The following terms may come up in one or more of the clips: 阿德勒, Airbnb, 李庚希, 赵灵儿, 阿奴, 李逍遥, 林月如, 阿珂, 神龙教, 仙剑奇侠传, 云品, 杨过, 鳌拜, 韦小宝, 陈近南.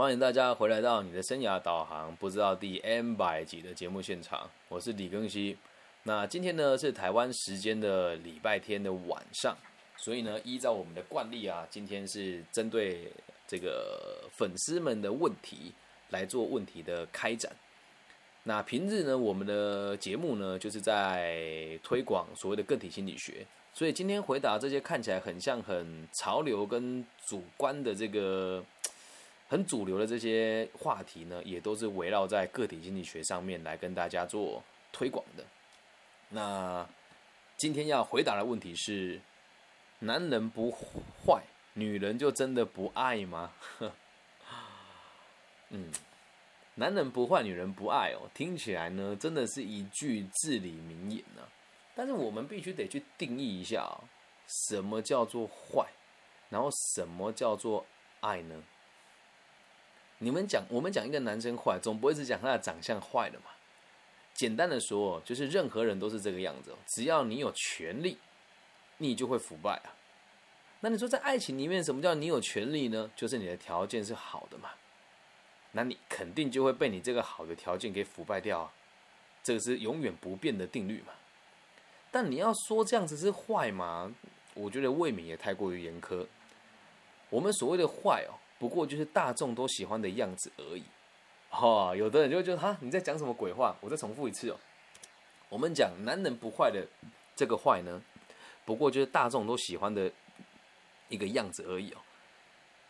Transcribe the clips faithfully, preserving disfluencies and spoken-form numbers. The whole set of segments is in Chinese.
欢迎大家回来到你的生涯导航，不知道第 M 百集的节目现场，我是李庚希。那今天呢是台湾时间的礼拜天的晚上，所以呢依照我们的惯例啊，今天是针对这个粉丝们的问题来做问题的开展。那平日呢，我们的节目呢就是在推广所谓的个体心理学，所以今天回答这些看起来很像很潮流跟主观的这个。很主流的这些话题呢，也都是围绕在个体心理学上面来跟大家做推广的。那今天要回答的问题是：男人不坏，女人就真的不爱吗？嗯，男人不坏，女人不爱哦，听起来呢，真的是一句至理名言啊。但是我们必须得去定义一下哦，什么叫做坏，然后什么叫做爱呢？你们讲，我们讲一个男生坏，总不会是讲他的长相坏了嘛？简单的说，就是任何人都是这个样子，只要你有权利，你就会腐败啊。那你说在爱情里面，什么叫你有权利呢？就是你的条件是好的嘛，那你肯定就会被你这个好的条件给腐败掉啊，这个是永远不变的定律嘛。但你要说这样子是坏嘛？我觉得未免也太过于严苛。我们所谓的坏哦。不过就是大众都喜欢的样子而已，哦，有的人就会觉得哈，你在讲什么鬼话？我再重复一次哦，我们讲男人不坏的这个坏呢，不过就是大众都喜欢的一个样子而已哦。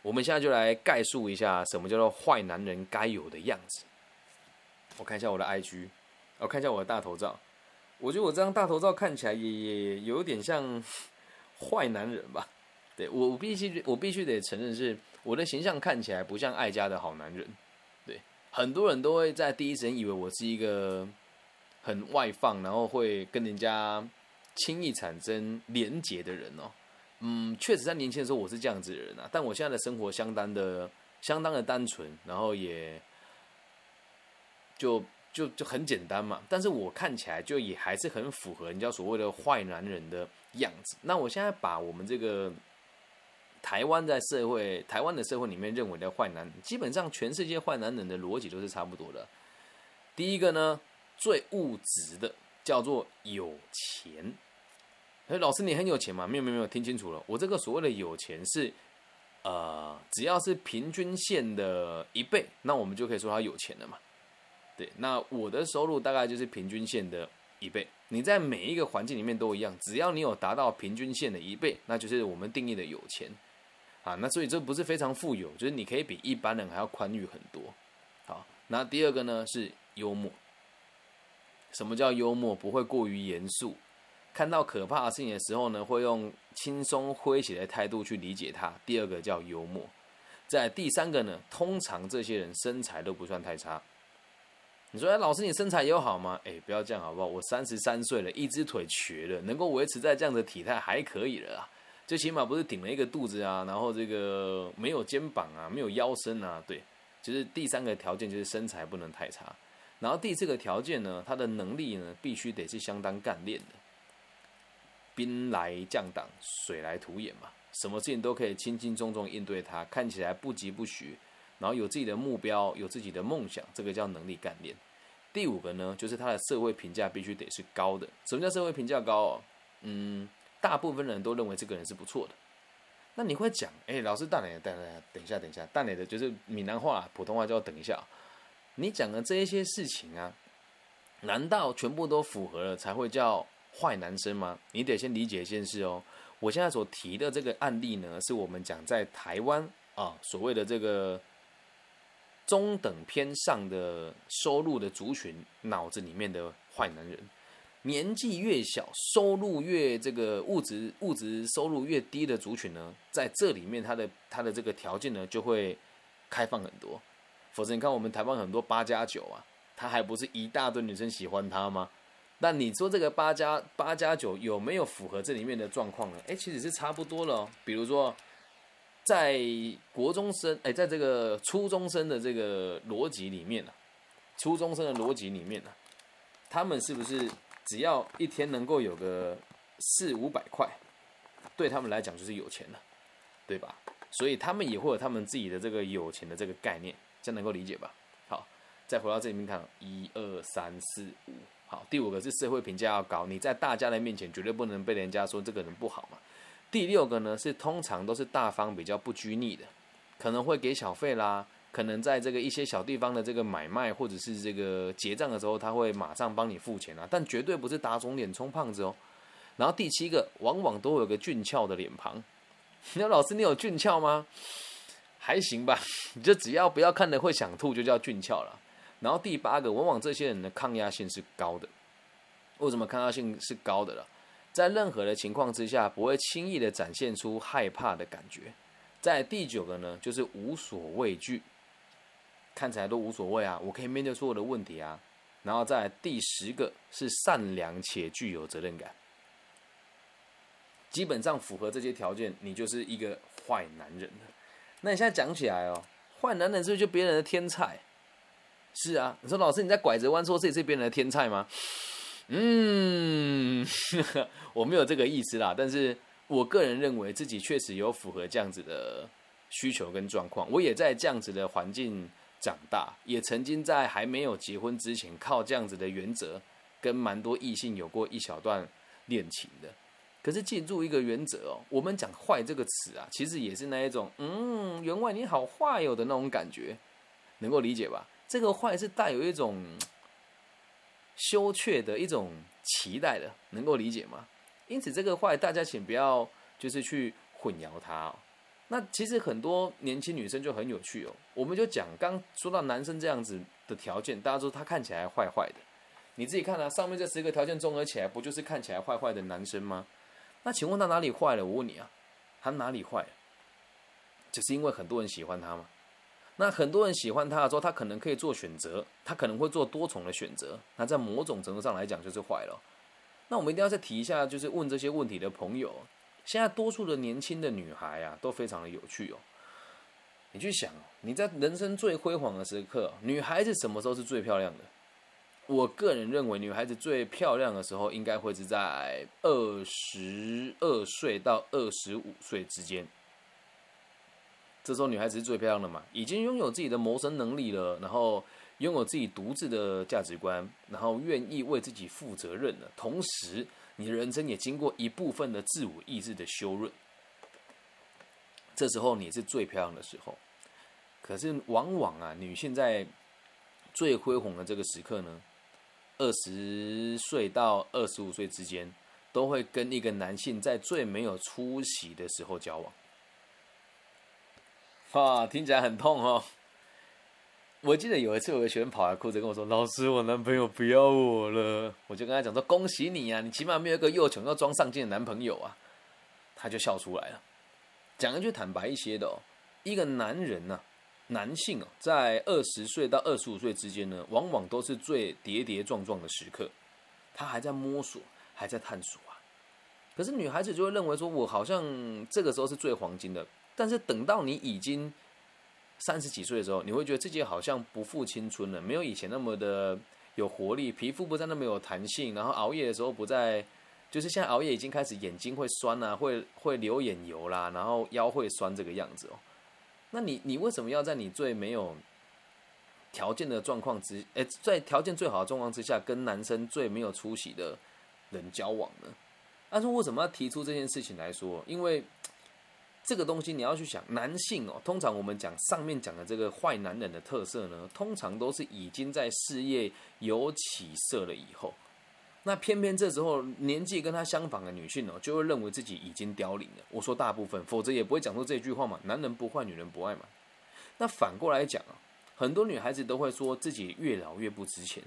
我们现在就来概述一下什么叫做坏男人该有的样子。我看一下我的 I G， 我看一下我的大头照，我觉得我这张大头照看起来也有点像坏男人吧。对，我必须我必须得承认是我的形象看起来不像爱家的好男人。对，很多人都会在第一时间以为我是一个很外放，然后会跟人家轻易产生连结的人哦。嗯，确实在年轻的时候我是这样子的人啊，但我现在的生活相当的相当的单纯，然后也就就就很简单嘛。但是我看起来就也还是很符合人家所谓的坏男人的样子。那我现在把我们这个。台湾在社会，台湾的社会里面认为的坏男人，基本上全世界坏男人的逻辑都是差不多的。第一个呢，最物质的叫做有钱。哎，老师你很有钱吗？没有没有没有，听清楚了，我这个所谓的有钱是，呃，只要是平均线的一倍，那我们就可以说他有钱了嘛。对，那我的收入大概就是平均线的一倍。你在每一个环境里面都一样，只要你有达到平均线的一倍，那就是我们定义的有钱。啊，那所以这不是非常富有，就是你可以比一般人还要宽裕很多。好，那第二个呢是幽默。什么叫幽默？不会过于严肃，看到可怕的事情的时候呢，会用轻松诙谐的态度去理解它。第二个叫幽默。再来第三个呢，通常这些人身材都不算太差。你说，哎，老师你身材有好吗？哎，不要这样好不好？我三十三岁了，一只腿瘸了，能够维持在这样的体态还可以了啊。最起码不是顶了一个肚子啊，然后这个没有肩膀啊，没有腰身啊，对，就是第三个条件就是身材不能太差，然后第四个条件呢，他的能力呢必须得是相当干练的，兵来将挡，水来土掩嘛，什么事情都可以轻轻松松应对他，看起来不疾不徐，然后有自己的目标，有自己的梦想，这个叫能力干练。第五个呢，就是他的社会评价必须得是高的。什么叫社会评价高哦？嗯。大部分人都认为这个人是不错的，那你会讲，哎、欸，老师大磊，等一下，等一下，大磊的就是闽南话、普通话叫等一下。你讲的这一些事情啊，难道全部都符合了才会叫坏男生吗？你得先理解一件事哦。我现在所提的这个案例呢，是我们讲在台湾啊所谓的这个中等偏上的收入的族群脑子里面的坏男人。年纪越小，收入越这个物质物质收入越低的族群呢，在这里面他的他的这个条件呢就会开放很多，否则你看我们台湾很多八加九啊，他还不是一大堆女生喜欢他吗？那你说这个八加八加九有没有符合这里面的状况呢？哎、欸，其实是差不多了、哦。比如说，在国中生哎、欸，在这个初中生的这个逻辑里面啊，初中生的逻辑里面啊，他们是不是？只要一天能够有个四五百块，对他们来讲就是有钱了，对吧？所以他们也会有他们自己的这个有钱的这个概念，这样能够理解吧？好，再回到这里面看，一二三四五，好，第五个是社会评价要高，你在大家的面前绝对不能被人家说这个人不好嘛。第六个呢是通常都是大方比较不拘泥的，可能会给小费啦，可能在这个一些小地方的这个买卖或者是这个结账的时候，他会马上帮你付钱啊，但绝对不是打肿脸充胖子哦。然后第七个，往往都有个俊俏的脸庞。你说老师你有俊俏吗？还行吧，你就只要不要看得会想吐就叫俊俏了。然后第八个，往往这些人的抗压性是高的。为什么抗压性是高的了？在任何的情况之下，不会轻易的展现出害怕的感觉。在第九个呢，就是无所畏惧。看起来都无所谓啊，我可以面对所有的问题啊。然后再来第十个是善良且具有责任感。基本上符合这些条件，你就是一个坏男人了。那你现在讲起来哦，坏男人是不是就别人的天菜？是啊，你说老师你在拐着弯说自己是别人的天菜吗？嗯，我没有这个意思啦，但是我个人认为自己确实有符合这样子的需求跟状况，我也在这样子的环境长大，也曾经在还没有结婚之前靠这样子的原则跟蛮多异性有过一小段恋情的。可是记住一个原则哦，我们讲坏这个词啊，其实也是那一种嗯员外你好坏哦的那种感觉，能够理解吧？这个坏是带有一种羞怯的一种期待的，能够理解吗？因此这个坏大家请不要就是去混淆它哦。那其实很多年轻女生就很有趣哦，我们就讲刚说到男生这样子的条件，大家说他看起来坏坏的，你自己看啊，上面这十个条件综合起来，不就是看起来坏坏的男生吗？那请问他哪里坏了？我问你啊，他哪里坏了？就是因为很多人喜欢他嘛。那很多人喜欢他的时候，他可能可以做选择，他可能会做多重的选择，那在某种程度上来讲就是坏了。那我们一定要再提一下，就是问这些问题的朋友，现在多数的年轻的女孩啊，都非常的有趣哦。你去想，你在人生最辉煌的时刻，女孩子什么时候是最漂亮的？我个人认为，女孩子最漂亮的时候，应该会是在二十二岁到二十五岁之间。这时候，女孩子是最漂亮的嘛，已经拥有自己的谋生能力了，然后拥有自己独自的价值观，然后愿意为自己负责任了，同时你的人生也经过一部分的自我意志的修润，这时候你是最漂亮的时候。可是往往啊，女性在最恢宏的这个时刻呢，二十岁到二十五岁之间，都会跟一个男性在最没有出息的时候交往。哇，听起来很痛哦。我记得有一次，有个学生跑来哭着跟我说：“老师，我男朋友不要我了。”我就跟他讲说：“恭喜你啊，你起码没有一个又穷又装上进的男朋友啊。”他就笑出来了。讲一句坦白一些的哦，一个男人啊，男性哦，在二十岁到二十五岁之间呢，往往都是最跌跌撞撞的时刻，他还在摸索，还在探索啊。可是女孩子就会认为说：“我好像这个时候是最黄金的。”但是等到你已经三十几岁的时候，你会觉得自己好像不复青春了，没有以前那么的有活力，皮肤不再那么有弹性，然后熬夜的时候不再，就是现在熬夜已经开始眼睛会酸啊，会会流眼油啦，然后腰会酸这个样子哦。那你你为什么要在你最没有条件的状况之，哎，在条件最好的状况之下，跟男生最没有出息的人交往呢？但是为什么要提出这件事情来说？因为这个东西你要去想，男性哦，通常我们讲上面讲的这个坏男人的特色呢，通常都是已经在事业有起色了以后，那偏偏这时候年纪跟他相仿的女性哦，就会认为自己已经凋零了。我说大部分，否则也不会讲出这句话嘛，男人不坏，女人不爱嘛。那反过来讲啊，很多女孩子都会说自己越老越不值钱，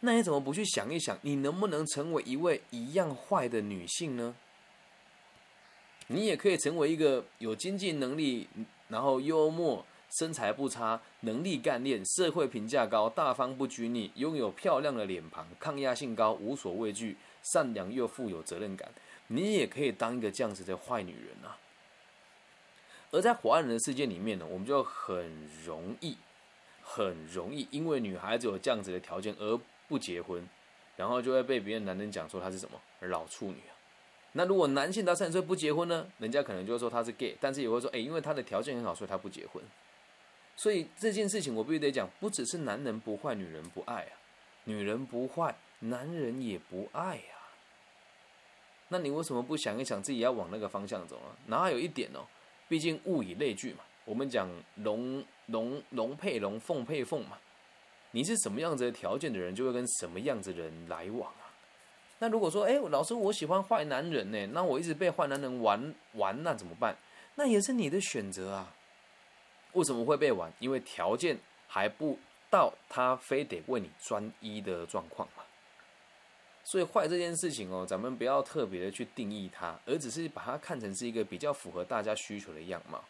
那你怎么不去想一想，你能不能成为一位一样坏的女性呢？你也可以成为一个有经济能力，然后幽默，身材不差，能力干练，社会评价高，大方不拘泥，拥有漂亮的脸庞，抗压性高，无所畏惧，善良又富有责任感。你也可以当一个这样子的坏女人啊。而在华人的世界里面呢，我们就很容易，很容易，因为女孩子有这样子的条件而不结婚，然后就会被别人男人讲说她是什么老处女啊。那如果男性到三十岁不结婚呢，人家可能就会说他是 gay， 但是也会说，哎，因为他的条件很好，所以他不结婚。所以这件事情我必须得讲，不只是男人不坏，女人不爱啊，女人不坏，男人也不爱啊。那你为什么不想一想自己要往那个方向走呢？然后有一点哦，毕竟物以类聚嘛，我们讲龙龙龙配龙，凤配凤嘛。你是什么样子的条件的人，就会跟什么样子的人来往啊。那如果说，哎，老师，我喜欢坏男人呢，那我一直被坏男人玩玩，那怎么办？那也是你的选择啊。为什么会被玩？因为条件还不到他非得为你专一的状况嘛。所以坏这件事情哦，咱们不要特别的去定义它，而只是把它看成是一个比较符合大家需求的样貌。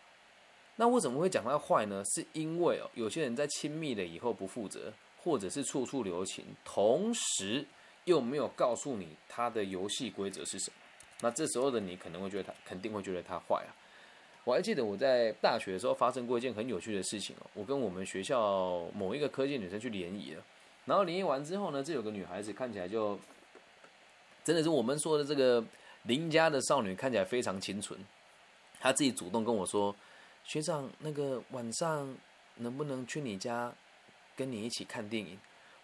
那为什么会讲它坏呢？是因为哦，有些人在亲密了以后不负责，或者是处处留情，同时又没有告诉你他的游戏规则是什么。那这时候的你可能会觉得他肯定会觉得它坏啊。我还记得我在大学的时候发生过一件很有趣的事情哦，我跟我们学校某一个科技女生去联谊了，然后联谊完之后呢，这有个女孩子看起来就。真的是我们说的这个邻家的少女，看起来非常清纯。她自己主动跟我说：“学长，那个晚上能不能去你家跟你一起看电影？”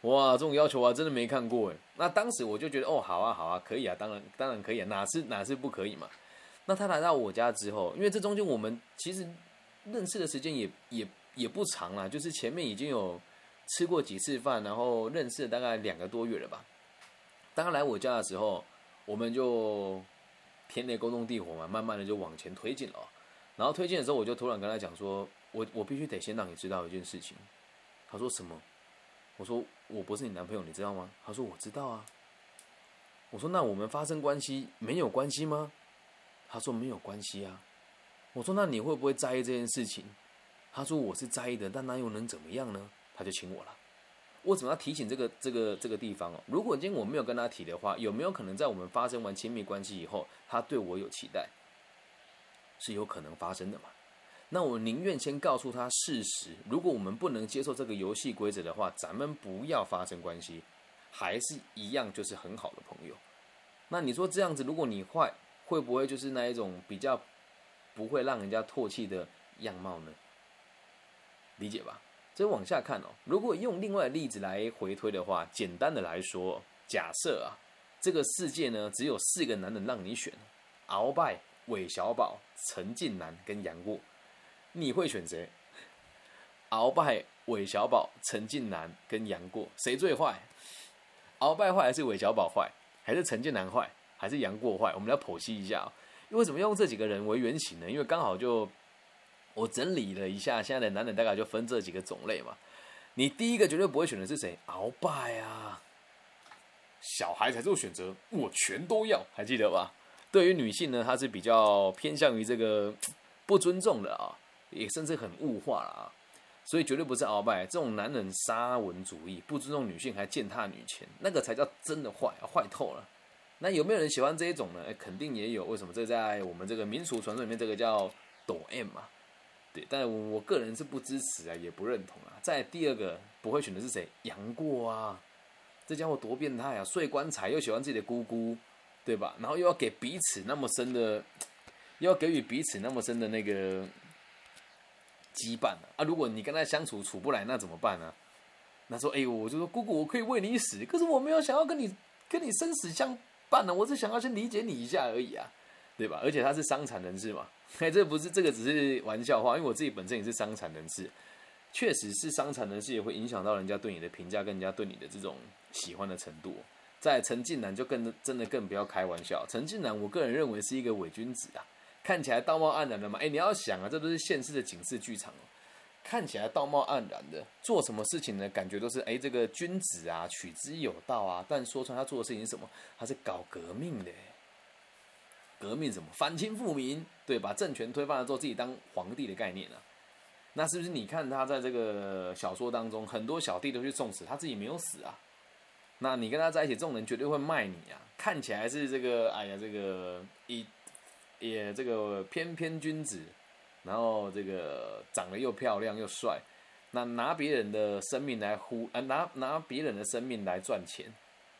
哇，这种要求啊，真的没看过哎。那当时我就觉得哦，好啊，好啊，可以啊，当然当然可以啊，哪是哪是不可以嘛？那她来到我家之后，因为这中间我们其实认识的时间也也也不长啦，就是前面已经有吃过几次饭，然后认识了大概两个多月了吧。当他来我家的时候，我们就天雷勾动地火嘛，慢慢的就往前推进了。然后推进的时候，我就突然跟他讲说：“我我必须得先让你知道一件事情。”他说：“什么？”我说：“我不是你男朋友，你知道吗？”他说：“我知道啊。”我说：“那我们发生关系没有关系吗？”他说：“没有关系啊。”我说：“那你会不会在意这件事情？”他说：“我是在意的，但那又能怎么样呢？”他就请我了。为什么要提醒这个这个这个地方哦？如果今天我没有跟他提的话，有没有可能在我们发生完亲密关系以后，他对我有期待？是有可能发生的嘛？那我宁愿先告诉他事实。如果我们不能接受这个游戏规则的话，咱们不要发生关系，还是一样就是很好的朋友。那你说这样子，如果你坏，会不会就是那一种比较不会让人家唾弃的样貌呢？理解吧？所以往下看哦，如果用另外的例子来回推的话，简单的来说，假设啊，这个世界呢只有四个男人让你选：鳌拜、韦小宝、陈近南跟杨过，你会选谁？鳌拜、韦小宝、陈近南跟杨过，谁最坏？鳌拜坏还是韦小宝坏？还是陈近南坏？还是杨过坏？我们来剖析一下哦。为什么用这几个人为原型呢？因为刚好就。我整理了一下，现在的男人大概就分这几个种类嘛。你第一个绝对不会选的是谁？鳌拜啊，小孩才做选择，我全都要，还记得吧？对于女性呢，她是比较偏向于这个不尊重的啊，也甚至很物化了啊。所以绝对不是鳌拜这种男人，沙文主义，不尊重女性还践踏女权，那个才叫真的坏啊，坏透了。那有没有人喜欢这一种呢？肯定也有。为什么？这在我们这个民俗传说里面，这个叫抖 M 嘛。对，但我个人是不支持啊，也不认同啊。再来第二个不会选的是谁？杨过啊，这家伙多变态啊！睡棺材又喜欢自己的姑姑，对吧？然后又要给彼此那么深的，又要给予彼此那么深的那个羁绊啊！啊如果你跟他相处处不来，那怎么办呢、啊？那说，哎呦，我就说姑姑，我可以为你死，可是我没有想要跟你跟你生死相伴呢、啊，我只想要先理解你一下而已啊。对吧？而且他是伤残人士嘛，哎，这不是这个只是玩笑话，因为我自己本身也是伤残人士，确实是伤残人士也会影响到人家对你的评价，跟人家对你的这种喜欢的程度。在陈近南就更真的更不要开玩笑，陈近南我个人认为是一个伪君子啊，看起来道貌岸然的嘛，哎，你要想啊，这都是现实的警示剧场哦，看起来道貌岸然的，做什么事情呢？感觉都是哎这个君子啊，取之有道啊，但说穿他做的事情是什么？他是搞革命的。革命什么反清复明，对吧？政权推翻了之后，自己当皇帝的概念啊，那是不是？你看他在这个小说当中，很多小弟都去送死，他自己没有死啊。那你跟他在一起，这种人绝对会卖你啊！看起来是这个，哎呀，这个一也这个翩翩君子，然后这个长得又漂亮又帅，那拿别人的生命来呼，啊、拿拿别人的生命来赚钱，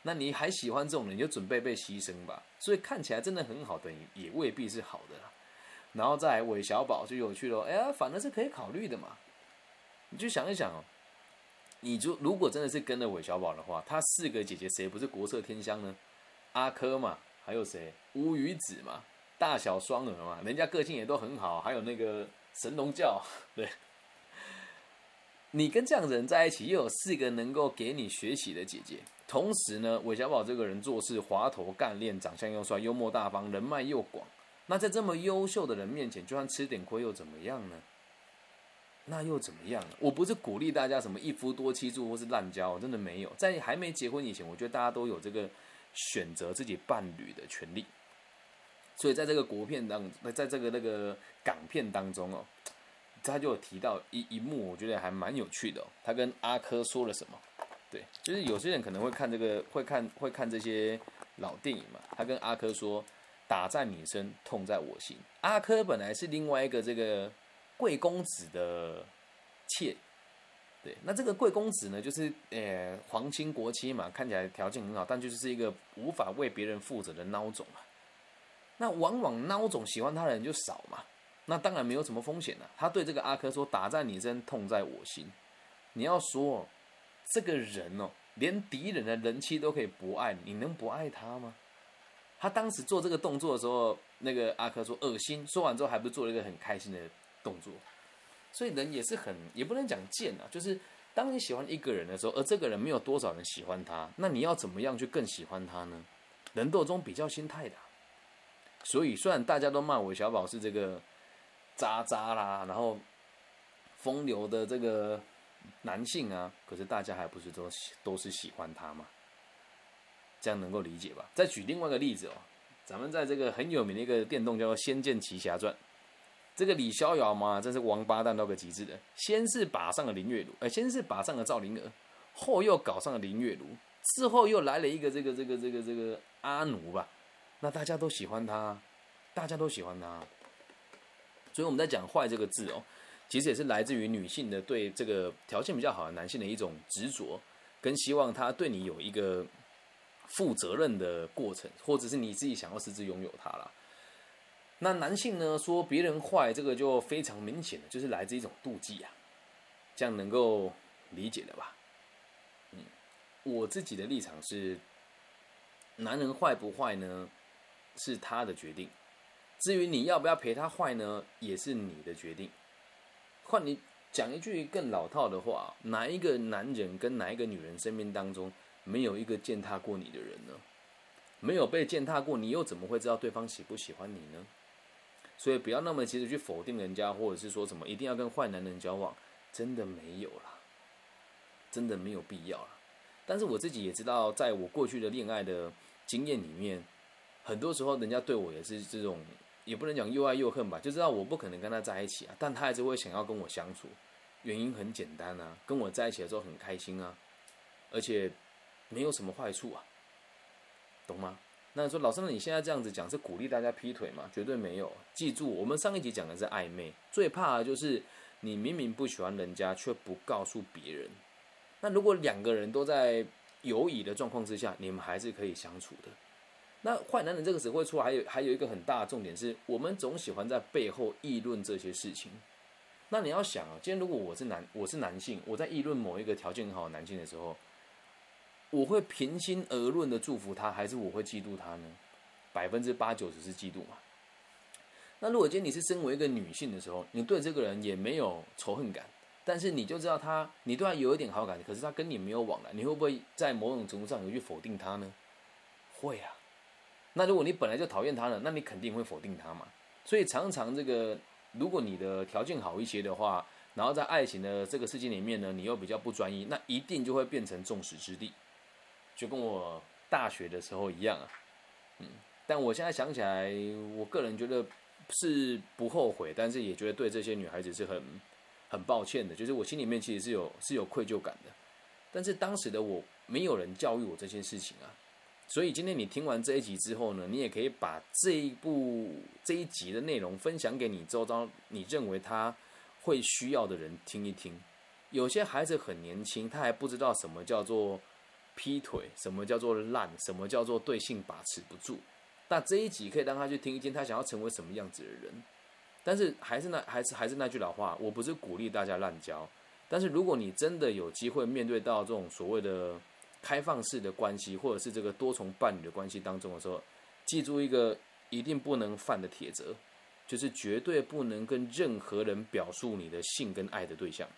那你还喜欢这种人，你就准备被牺牲吧。所以看起来真的很好的，也未必是好的啦。然后再来韦小宝就有趣了，哎呀，反而是可以考虑的嘛。你就想一想哦，你就如果真的是跟了韦小宝的话，他四个姐姐谁不是国色天香呢？阿珂嘛，还有谁？乌鱼子嘛，大小双儿嘛，人家个性也都很好，还有那个神龙教，对。你跟这样的人在一起，又有四个能够给你学习的姐姐。同时呢，韦小宝这个人做事滑头干练，长相又帅，幽默大方，人脉又广。那在这么优秀的人面前，就算吃点亏又怎么样呢？那又怎么样呢？我不是鼓励大家什么一夫多妻制或是滥交，真的没有。在还没结婚以前，我觉得大家都有这个选择自己伴侣的权利。所以在这个国片当，在这个那个港片当中哦。他就有提到 一, 一幕，我觉得还蛮有趣的、哦。他跟阿珂说了什么？对，就是有些人可能会看这个，会看会看这些老电影嘛。他跟阿珂说：“打在你身，痛在我心。”阿珂本来是另外一个这个贵公子的妾，对，那这个贵公子呢，就是呃皇亲国戚嘛，看起来条件很好，但就是一个无法为别人负责的孬种嘛。那往往孬种喜欢他的人就少嘛。那当然没有什么风险了、啊。他对这个阿珂说：“打在你身，痛在我心。”你要说、哦，这个人哦，连敌人的人妻都可以不爱，你能不爱他吗？他当时做这个动作的时候，那个阿珂说：“恶心。”说完之后，还不是做了一个很开心的动作。所以人也是很，也不能讲贱啊，就是当你喜欢一个人的时候，而这个人没有多少人喜欢他，那你要怎么样去更喜欢他呢？人都有这种比较心态的、啊。所以虽然大家都骂韦小宝是这个。渣渣啦，然后风流的这个男性啊，可是大家还不是都都是喜欢他嘛？这样能够理解吧？再举另外一个例子哦，咱们在这个很有名的一个电动叫做《仙剑奇侠传》，这个李逍遥嘛，真是王八蛋到个极致的。先是把上了林月如，呃，先是把上了赵灵儿，后又搞上了林月如，之后又来了一个这个这个这个这个阿奴吧，那大家都喜欢他，大家都喜欢他。所以我们在讲坏这个字哦，其实也是来自于女性的对这个条件比较好的男性的一种执着，跟希望他对你有一个负责任的过程，或者是你自己想要私自拥有他啦。那男性呢，说别人坏，这个就非常明显的就是来自一种妒忌啊，这样能够理解的吧？嗯，我自己的立场是，男人坏不坏呢，是他的决定。至于你要不要陪他坏呢，也是你的决定。换你讲一句更老套的话，哪一个男人跟哪一个女人生命当中没有一个践踏过你的人呢？没有被践踏过，你又怎么会知道对方喜不喜欢你呢？所以不要那么急着去否定人家，或者是说什么一定要跟坏男人交往，真的没有啦，真的没有必要啦。但是我自己也知道，在我过去的恋爱的经验里面，很多时候人家对我也是这种。也不能讲又爱又恨吧，就知道我不可能跟他在一起啊，但他还是会想要跟我相处，原因很简单啊，跟我在一起的时候很开心啊，而且没有什么坏处啊，懂吗？那说老师，那你现在这样子讲是鼓励大家劈腿吗？绝对没有。记住，我们上一集讲的是暧昧，最怕的就是你明明不喜欢人家，却不告诉别人。那如果两个人都在犹疑的状况之下，你们还是可以相处的。那坏男人这个词汇出来，还有还有一个很大的重点是，我们总喜欢在背后议论这些事情。那你要想啊，今天如果我是男，我是男性，我在议论某一个条件很好的男性的时候，我会平心而论的祝福他，还是我会嫉妒他呢？百分之八九十是嫉妒嘛。那如果今天你是身为一个女性的时候，你对这个人也没有仇恨感，但是你就知道他，你对他有一点好感，可是他跟你没有往来，你会不会在某种程度上有去否定他呢？会啊。那如果你本来就讨厌他了，那你肯定会否定他嘛。所以常常这个，如果你的条件好一些的话，然后在爱情的这个世界里面呢，你又比较不专一，那一定就会变成众矢之的，就跟我大学的时候一样啊。嗯，但我现在想起来，我个人觉得是不后悔，但是也觉得对这些女孩子是很很抱歉的，就是我心里面其实是有是有愧疚感的。但是当时的我没有人教育我这件事情啊。所以今天你听完这一集之后呢，你也可以把这一部这一集的内容分享给你周遭你认为他会需要的人听一听。有些孩子很年轻，他还不知道什么叫做劈腿，什么叫做烂，什么叫做对性把持不住。那这一集可以让他去听一听他想要成为什么样子的人。但是还是那还是还是那句老话，我不是鼓励大家滥交，但是如果你真的有机会面对到这种所谓的开放式的关系，或者是这个多重伴侣的关系当中的时候，记住一个一定不能犯的铁则，就是绝对不能跟任何人表述你的性跟爱的对象，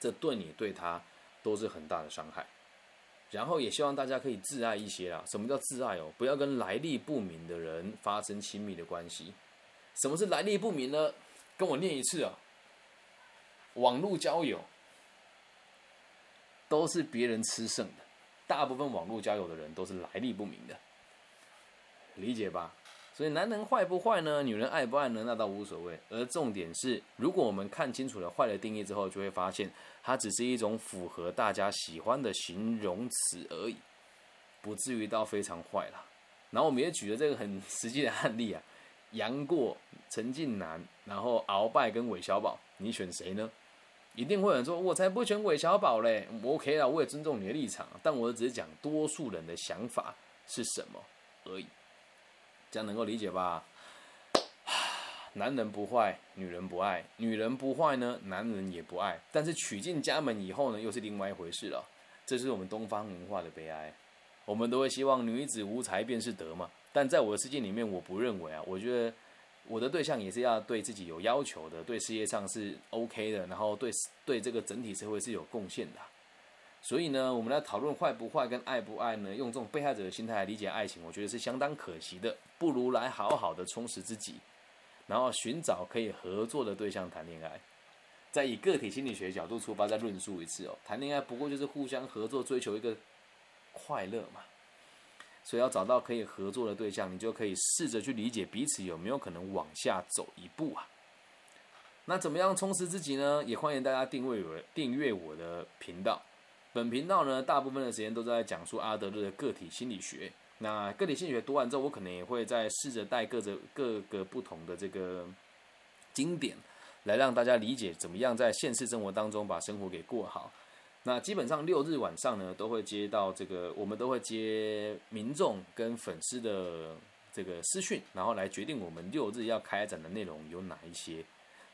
这对你对他都是很大的伤害。然后也希望大家可以自爱一些啦。什么叫自爱哦？不要跟来历不明的人发生亲密的关系。什么是来历不明呢？跟我念一次啊！网络交友都是别人吃剩的，大部分网络交友的人都是来历不明的，理解吧？所以男人坏不坏呢？女人爱不爱呢？那倒无所谓。而重点是，如果我们看清楚了坏的定义之后，就会发现它只是一种符合大家喜欢的形容词而已，不至于到非常坏啦。然后我们也举了这个很实际的案例啊。杨过、陈近南，然后鳌拜跟韦小宝，你选谁呢？一定会有人说，我才不选韦小宝嘞。OK 啦，我也尊重你的立场，但我只是讲多数人的想法是什么而已，这样能够理解吧？男人不坏，女人不爱，女人不坏呢，男人也不爱。但是娶进家门以后呢，又是另外一回事了。这是我们东方文化的悲哀，我们都会希望女子无才便是德嘛。但在我的世界里面，我不认为啊，我觉得我的对象也是要对自己有要求的，对事业上是 OK 的，然后对对这个整体社会是有贡献的啊。所以呢，我们来讨论坏不坏跟爱不爱呢，用这种被害者的心态来理解爱情，我觉得是相当可惜的。不如来好好的充实自己，然后寻找可以合作的对象谈恋爱。再以个体心理学角度出发，再论述一次哦，谈恋爱不过就是互相合作，追求一个快乐嘛。所以要找到可以合作的对象，你就可以试着去理解彼此有没有可能往下走一步啊。那怎么样充实自己呢？也欢迎大家订阅我订阅我的频道。本频道呢，大部分的时间都在讲述阿德勒的个体心理学。那个体心理学读完之后，我可能也会再试着带各个各个不同的这个经典，来让大家理解怎么样在现实生活当中把生活给过好。那基本上六日晚上呢，都会接到这个，我们都会接民众跟粉丝的这个私讯，然后来决定我们六日要开展的内容有哪一些。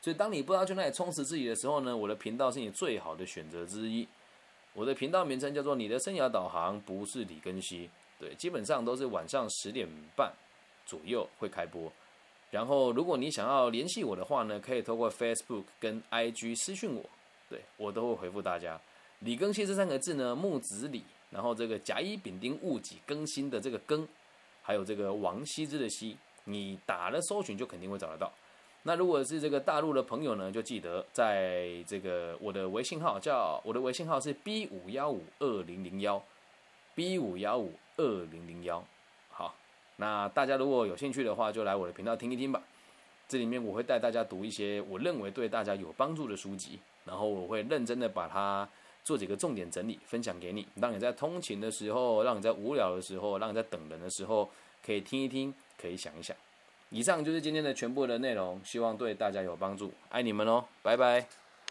所以当你不知道去哪里充实自己的时候呢，我的频道是你最好的选择之一。我的频道名称叫做你的生涯导航，不是李根熙。对，基本上都是晚上十点半左右会开播。然后如果你想要联系我的话呢，可以透过 Facebook 跟 I G 私讯我，对，我都会回复大家。李更新这三个字呢，木子李，然后这个甲乙丙丁戊己更新的这个更，还有这个王羲之的羲，你打了搜寻就肯定会找得到。那如果是这个大陆的朋友呢，就记得在这个我的微信号叫我的微信号是 B 五一五二零零一 B 五一五二零零一。好，那大家如果有兴趣的话，就来我的频道听一听吧。这里面我会带大家读一些我认为对大家有帮助的书籍，然后我会认真的把它做几个重点整理分享给你，让你在通勤的时候，让你在无聊的时候，让你在等人的时候可以听一听，可以想一想。以上就是今天的全部的内容，希望对大家有帮助，爱你们哦，拜拜。